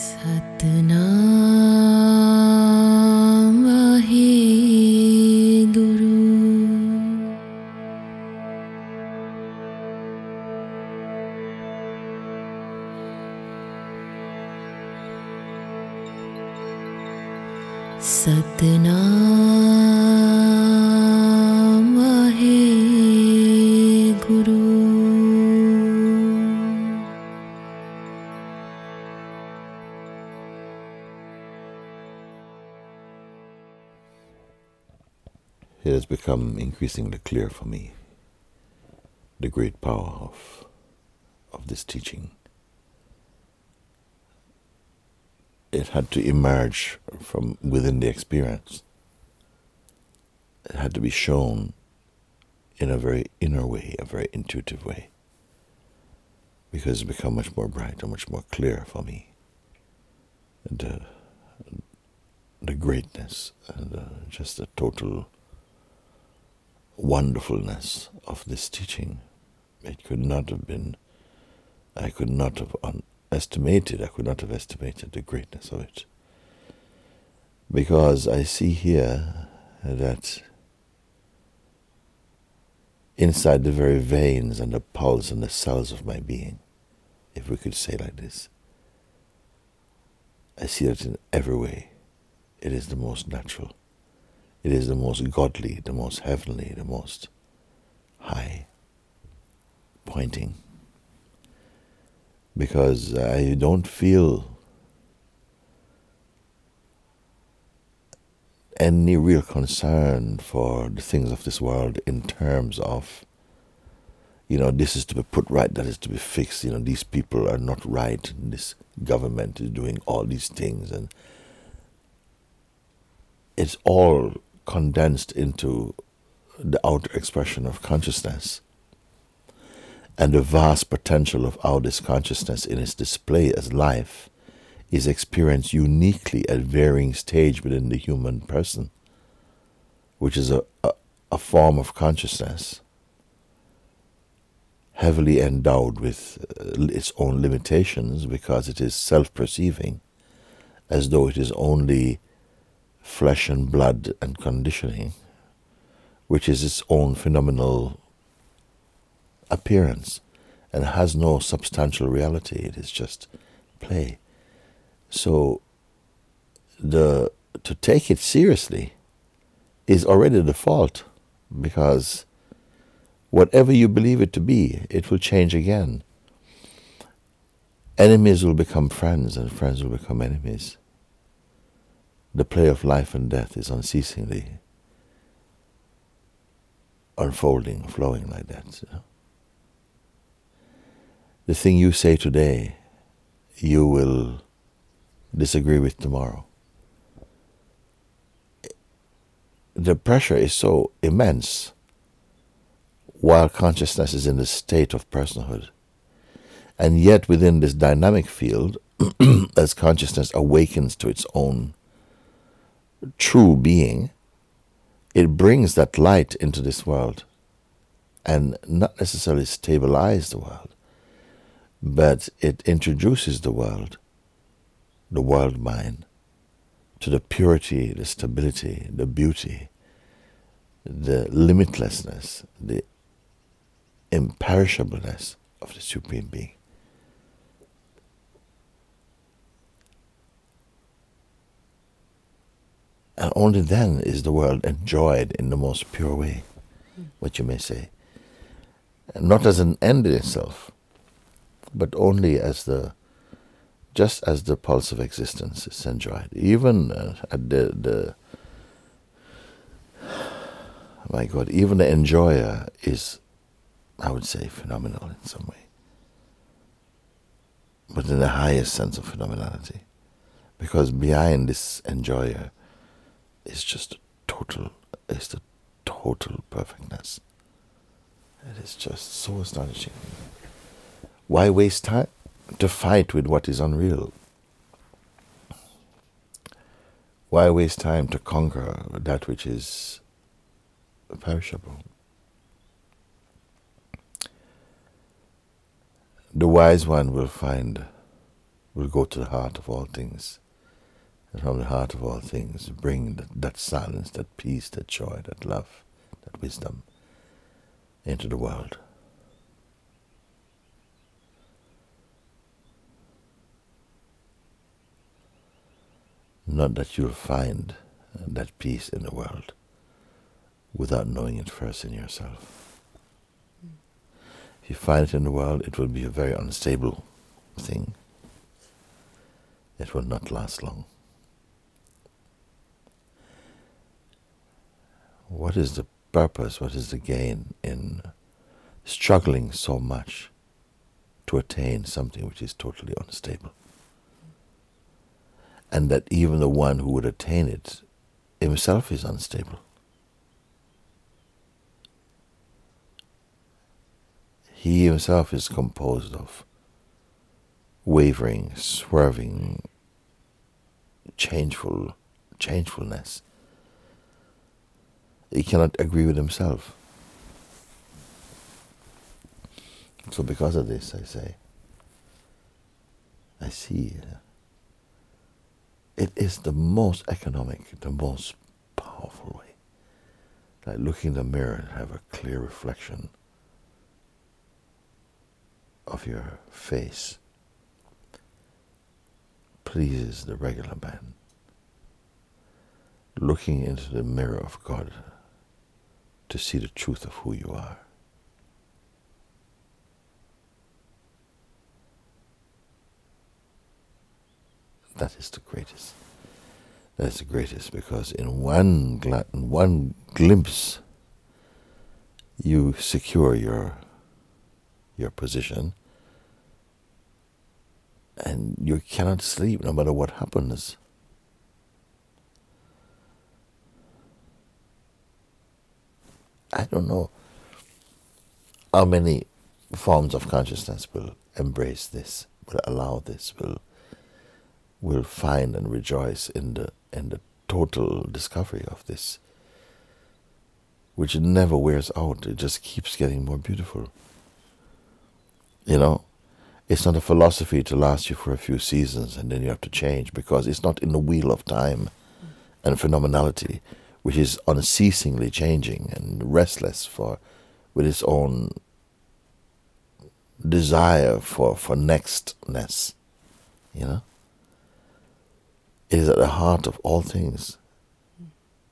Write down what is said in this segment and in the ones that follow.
Satnam hey Guru Satnam hey Guru It has become increasingly clear for me the great power of this teaching. It had to emerge from within the experience. It had to be shown in a very inner way, a very intuitive way, because it's become much more bright and much more clear for me. The greatness and just the total wonderfulness of this teaching. It could not have been, I could not have estimated the greatness of it. Because I see here that inside the very veins and the pulse and the cells of my being, if we could say like this, I see that in every way it is the most natural. It is the most godly, the most heavenly, the most high pointing. Because I don't feel any real concern for the things of this world in terms of, this is to be put right, that is to be fixed, these people are not right, and this government is doing all these things, and it's all condensed into the outer expression of consciousness and the vast potential of how this consciousness in its display as life is experienced uniquely at varying stages within the human person, which is a form of consciousness heavily endowed with its own limitations, because it is self-perceiving as though it is only flesh and blood and conditioning, which is its own phenomenal appearance and has no substantial reality. It is just play. So to take it seriously is already the fault, because whatever you believe it to be, it will change again. Enemies will become friends and friends will become enemies. The play of life and death is unceasingly unfolding, flowing like that. The thing you say today, you will disagree with tomorrow. The pressure is so immense while consciousness is in the state of personhood. And yet within this dynamic field, as consciousness awakens to its own true being, it brings that light into this world, and not necessarily stabilize the world, but it introduces the world mind, to the purity, the stability, the beauty, the limitlessness, the imperishableness of the Supreme Being. And only then is the world enjoyed in the most pure way, what you may say. Not as an end in itself, but only as just as the pulse of existence is enjoyed, even at even the enjoyer is, I would say, phenomenal in some way, but in the highest sense of phenomenality, because behind this enjoyer is just the total perfectness. It is just so astonishing. Why waste time to fight with what is unreal? Why waste time to conquer that which is perishable? The wise one will will go to the heart of all things. And from the heart of all things, bring that silence, that peace, that joy, that love, that wisdom into the world. Not that you'll find that peace in the world without knowing it first in yourself. If you find it in the world, it will be a very unstable thing. It will not last long. What is the purpose, what is the gain in struggling so much to attain something which is totally unstable? And that even the one who would attain it himself is unstable. He himself is composed of wavering, swerving, changefulness. He cannot agree with himself. So because of this, I say, I see it is the most economic, the most powerful way. Like looking in the mirror and have a clear reflection of your face pleases the regular man. Looking into the mirror of God to see the truth of who you are. That is the greatest. That is the greatest, because in one glimpse you secure your position, and you cannot sleep no matter what happens. I don't know how many forms of consciousness will embrace this, will allow this, will find and rejoice in the total discovery of this, which never wears out. It just keeps getting more beautiful. You know, it's not a philosophy to last you for a few seasons and then you have to change, because it's not in the wheel of time and phenomenality, which is unceasingly changing and restless with its own desire for nextness, you know? It is at the heart of all things.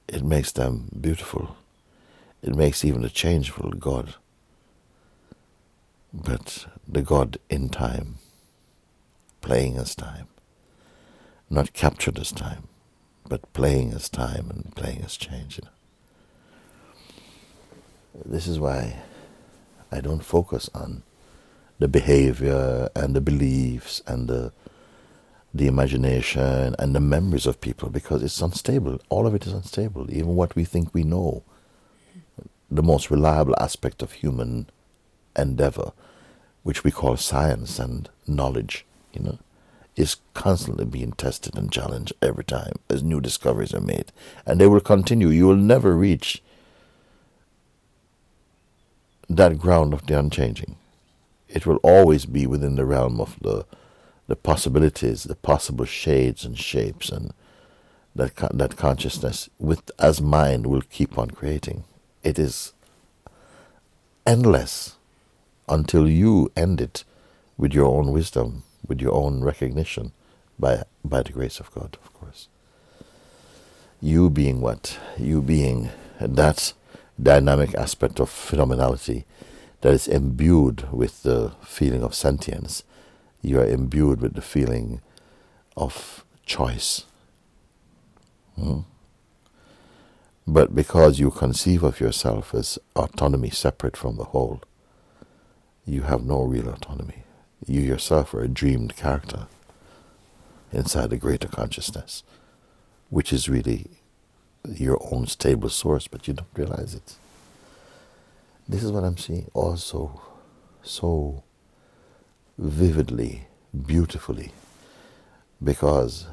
It makes them beautiful. It makes even the changeful God, but the God in time, playing as time, not captured as time, but playing as time and playing as change. You know? This is why I don't focus on the behavior and the beliefs and the imagination and the memories of people, because it's unstable. All of it is unstable, even what we think we know. The most reliable aspect of human endeavor, which we call science and knowledge, you know, is constantly being tested and challenged every time as new discoveries are made. And they will continue. You will never reach that ground of the unchanging. It will always be within the realm of the possibilities, the possible shades and shapes, and that consciousness with as mind will keep on creating. It is endless until you end it with your own wisdom, with your own recognition, by the grace of God, of course. You being what? You being that dynamic aspect of phenomenality that is imbued with the feeling of sentience. You are imbued with the feeling of choice. But because you conceive of yourself as autonomy separate from the whole, you have no real autonomy. You yourself are a dreamed character inside a greater consciousness, which is really your own stable source, but you don't realize it. This is what I'm seeing also so vividly, beautifully, because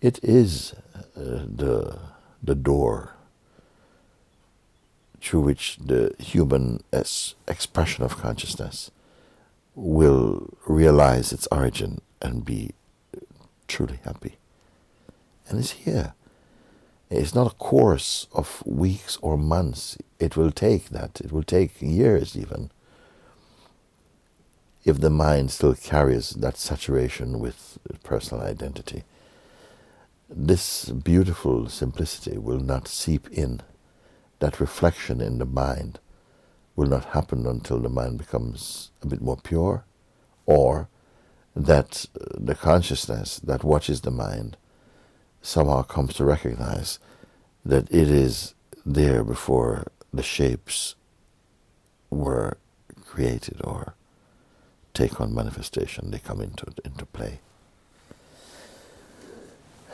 it is the door through which the human expression of consciousness will realize its origin and be truly happy. And it's here. It's not a course of weeks or months. It will take that. It will take years even, if the mind still carries that saturation with personal identity. This beautiful simplicity will not seep in. That reflection in the mind will not happen until the mind becomes a bit more pure, or that the consciousness that watches the mind somehow comes to recognize that it is there before the shapes were created or take on manifestation. They come into play.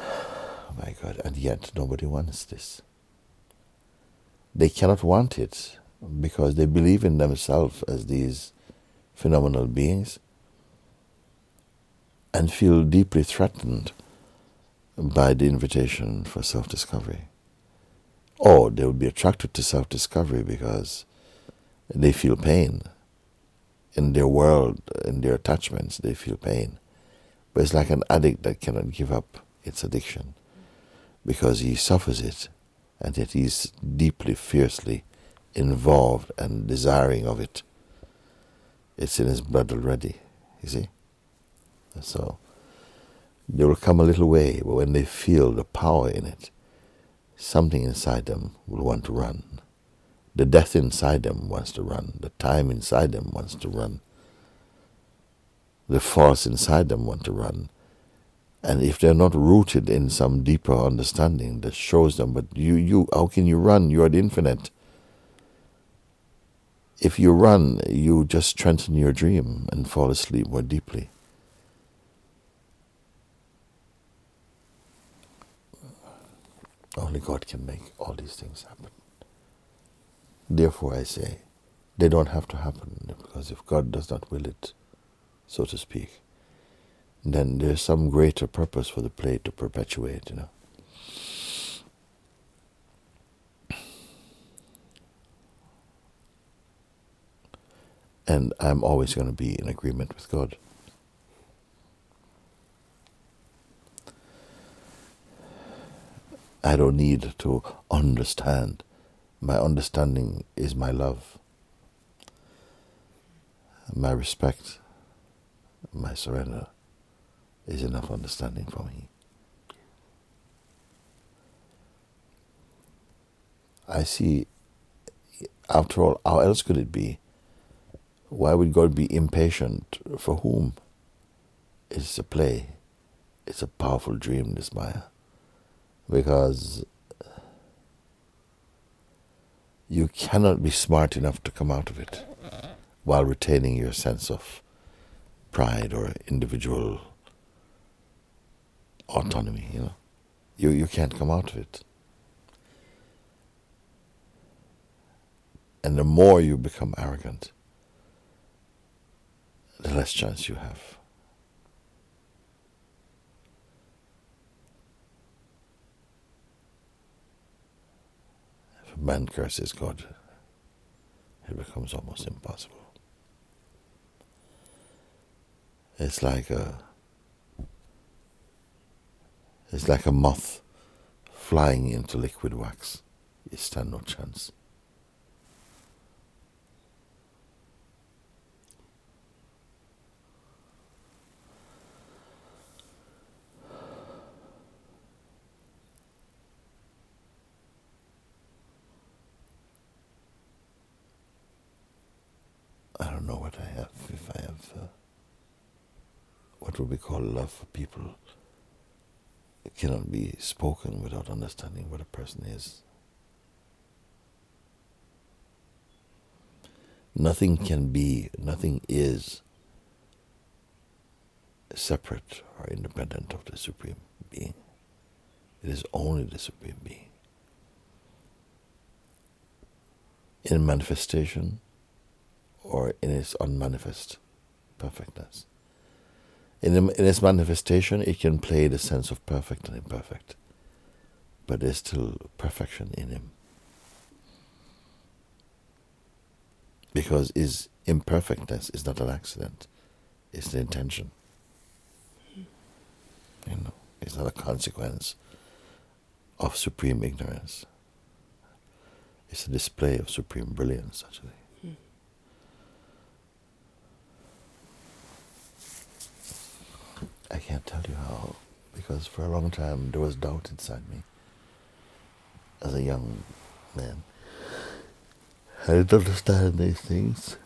Oh my God, and yet nobody wants this. They cannot want it because they believe in themselves as these phenomenal beings and feel deeply threatened by the invitation for self-discovery. Or they will be attracted to self-discovery because they feel pain. In their world, in their attachments, they feel pain. But it's like an addict that cannot give up its addiction because he suffers it, and yet he is deeply, fiercely involved and desiring of it. It's in his blood already, you see? So they will come a little way, but when they feel the power in it, something inside them will want to run. The death inside them wants to run. The time inside them wants to run. The force inside them want to run. And if they're not rooted in some deeper understanding that shows them, but you, how can you run? You are the infinite. If you run, you just strengthen your dream and fall asleep more deeply. Only God can make all these things happen. Therefore, I say, they don't have to happen, because if God does not will it, so to speak, then there's some greater purpose for the play to perpetuate, you know. And I'm always going to be in agreement with God. I don't need to understand. My understanding is my love, my respect, my surrender is enough understanding for me. I see, after all, how else could it be? Why would God be impatient? For whom? It's a play. It's a powerful dream, this Maya. Because you cannot be smart enough to come out of it while retaining your sense of pride or individual autonomy, you know. You can't come out of it. And the more you become arrogant, the less chance you have. If a man curses God, it becomes almost impossible. It's like a moth flying into liquid wax. You stand no chance. I don't know what I have, if I have what would be called love for people. It cannot be spoken without understanding what a person is. Nothing can be, nothing is separate or independent of the Supreme Being. It is only the Supreme Being. In manifestation or in its unmanifest perfectness. In its manifestation, it can play the sense of perfect and imperfect, but there's still perfection in him. Because his imperfectness is not an accident, it's the intention. You know. It's not a consequence of supreme ignorance. It's a display of supreme brilliance, actually. I can't tell you how, because for a long time there was doubt inside me as a young man. I didn't understand these things.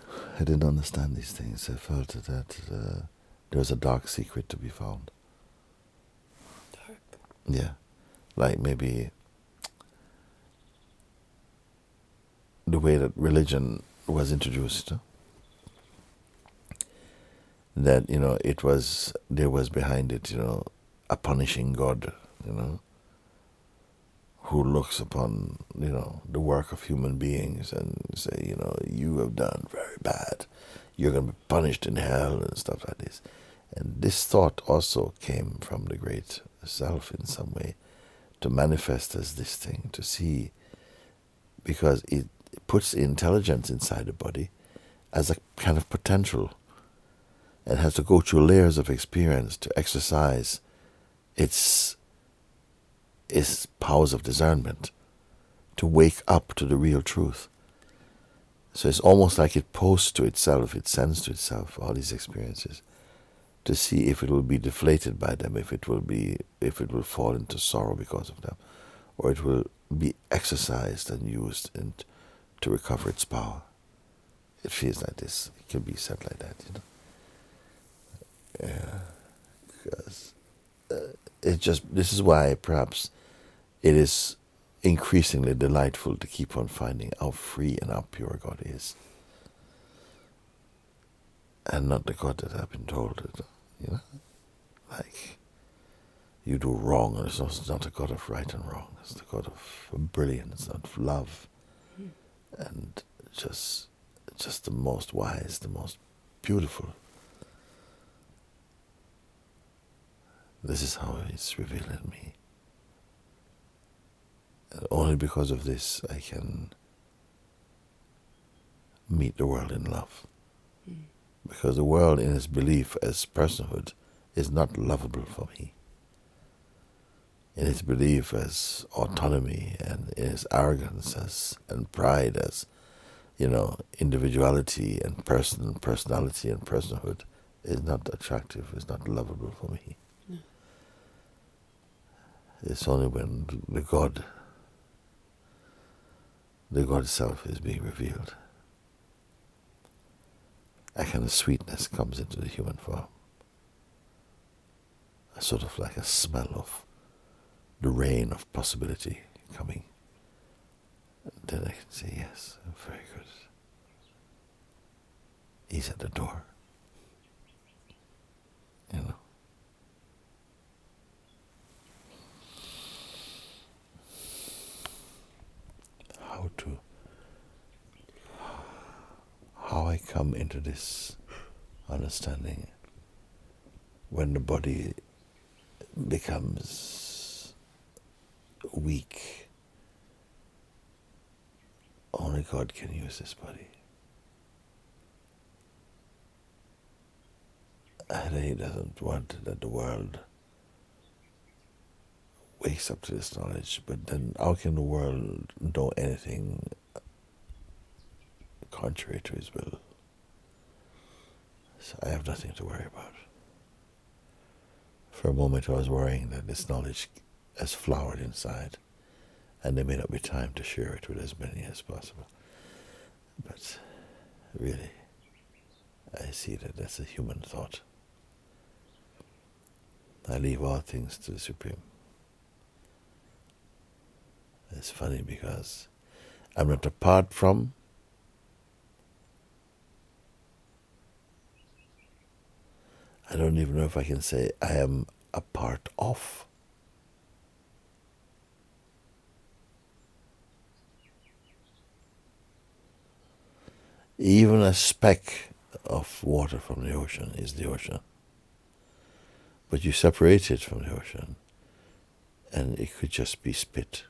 I felt that there was a dark secret to be found. Dark? Yeah. Like maybe the way that religion was introduced. That, it was, there was behind it, a punishing God, who looks upon, the work of human beings and say, you have done very bad. You're going to be punished in hell and stuff like this. And this thought also came from the great self in some way, to manifest as this thing, to see, because it puts intelligence inside the body as a kind of potential, and has to go through layers of experience to exercise its powers of discernment, to wake up to the real truth. So it's almost like it posts to itself, it sends to itself all these experiences to see if it will be deflated by them, if it will fall into sorrow because of them, or it will be exercised and used to recover its power. It feels like this. It can be said like that, Yeah, because this is why perhaps it is increasingly delightful to keep on finding how free and how pure God is, and not the God that I've been told that, like you do wrong, and it's not a God of right and wrong. It's the God of brilliance, of love, and just the most wise, the most beautiful. This is how it's revealed in me. And only because of this I can meet the world in love. Because the world in its belief as personhood is not lovable for me. In its belief as autonomy, and in its arrogance and pride as, individuality and personality and personhood is not attractive, is not lovable for me. It's only when the God self is being revealed, a kind of sweetness comes into the human form. A sort of like a smell of the rain of possibility coming. And then I can say, yes, very good. He's at the door. How I come into this understanding when the body becomes weak. Only God can use this body. And He doesn't want that the world wakes up to this knowledge, but then how can the world know anything contrary to His will? So I have nothing to worry about. For a moment I was worrying that this knowledge has flowered inside, and there may not be time to share it with as many as possible. But really, I see that that's a human thought. I leave all things to the Supreme. It's funny because I'm not apart from, I don't even know if I can say I am a part of. Even a speck of water from the ocean is the ocean. But you separate it from the ocean and it could just be spit.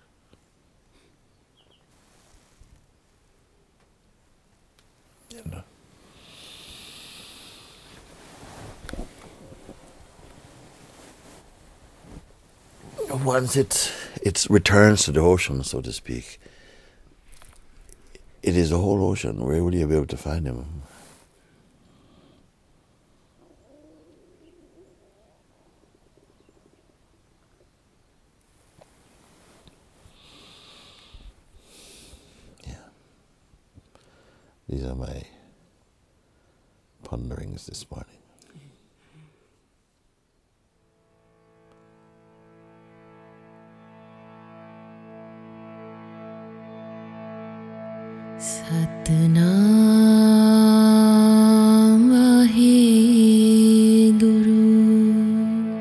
once it returns to the ocean, so to speak, it is a whole ocean. Where will you be able to find him? Yeah. These are my ponderings this morning. Satnam Vahe Guru,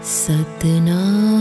Satnam